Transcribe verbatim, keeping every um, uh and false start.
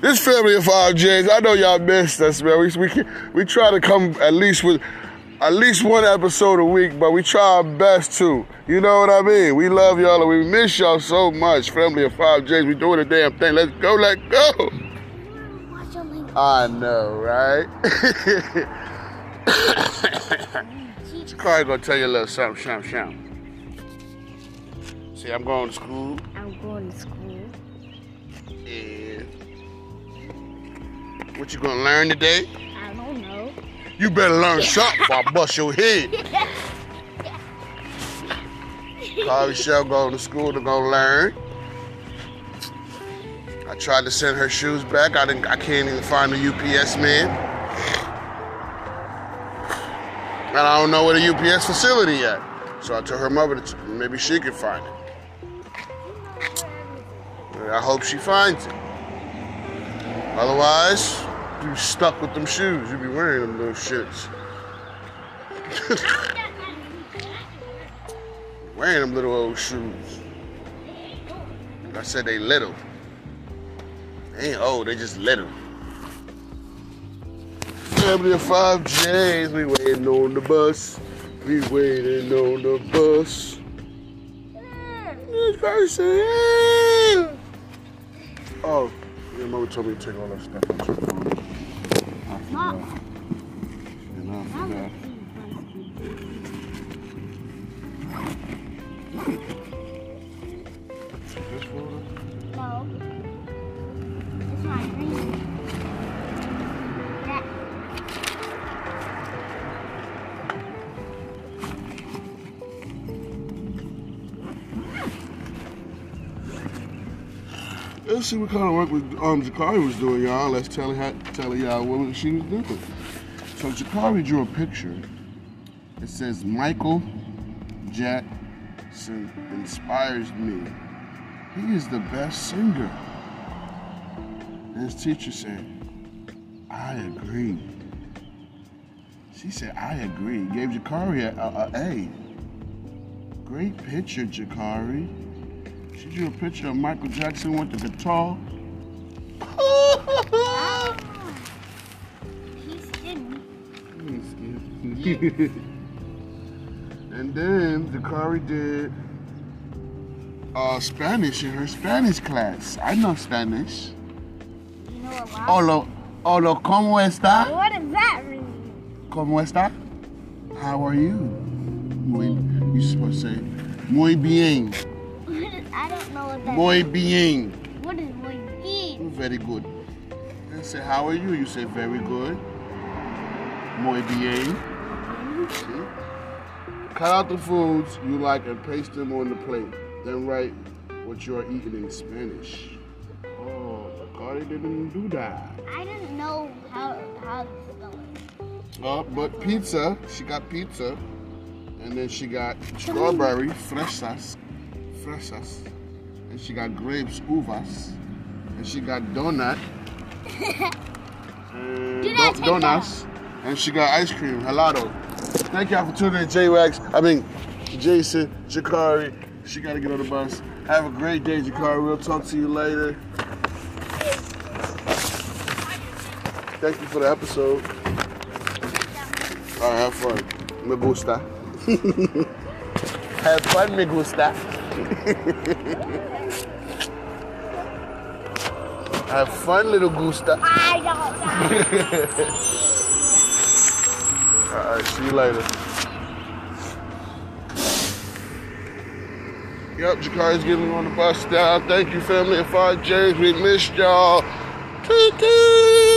This family of five Js, I know y'all missed us, man. We we we try to come at least with at least one episode a week, but we try our best to. You know what I mean? We love y'all and we miss y'all so much. Family of five Js, we doing the damn thing. Let's go, let's go. I know, right? Jakari's gonna tell you a little something, something, something. See, I'm going to school. I'm going to school. Yeah. What you gonna learn today? I don't know. You better learn something before I bust your head. Jakari shall go to school to go learn. I tried to send her shoes back. I didn't. I can't even find a U P S man. And I don't know where the U P S facility yet. So I told her mother that maybe she could find it. And I hope she finds it. Otherwise, you stuck with them shoes. You be wearing them little shits. Wearing them little old shoes. I said they little. They ain't old, they just little. Family of five Js, we waiting on the bus. We waiting on the bus. This person. Oh, your mama told me to take all that stuff. Mom. Enough, enough. This one? No. Let's see what kind of work with, um, Jakari was doing, y'all. Let's tell her, tell y'all what she was doing. So Jakari drew a picture. It says, Michael Jackson inspires me. He is the best singer. And his teacher said, I agree. She said, I agree. Gave Jakari a, a, a A. Great picture, Jakari. She drew a picture of Michael Jackson with the guitar. Wow. He's skinny. He's skinny. And then Jakari did uh, Spanish in her Spanish class. I know Spanish. You know a lot. Hola, hola, ¿cómo está? What does that mean? ¿Cómo está? How are you? Muy, you're supposed to say, muy bien. I don't know what that Muy bien. What is muy bien? Very good. They say, how are you? You say, very good. Muy bien. See? Cut out the foods you like and paste them on the plate. Then write what you are eating in Spanish. Oh, Jakari didn't do that. I didn't know how, how to spell it. Uh, but pizza, she got pizza. And then she got strawberry, fresas. Fresas, and she got grapes, uvas, and she got donut, and do do donuts, and she got ice cream, helado. Thank y'all for tuning in, J-Wax. I mean, Jason, Jakari. She gotta get on the bus. Have a great day, Jakari. We'll talk to you later. Thank you for the episode. All right, have fun. Me gusta. Have fun, me gusta. Have fun, little Gusta. I don't know. All right, see you later. Yep, Jakari's getting on the bus now. Thank you, family of five J's. We missed y'all. Toot toot.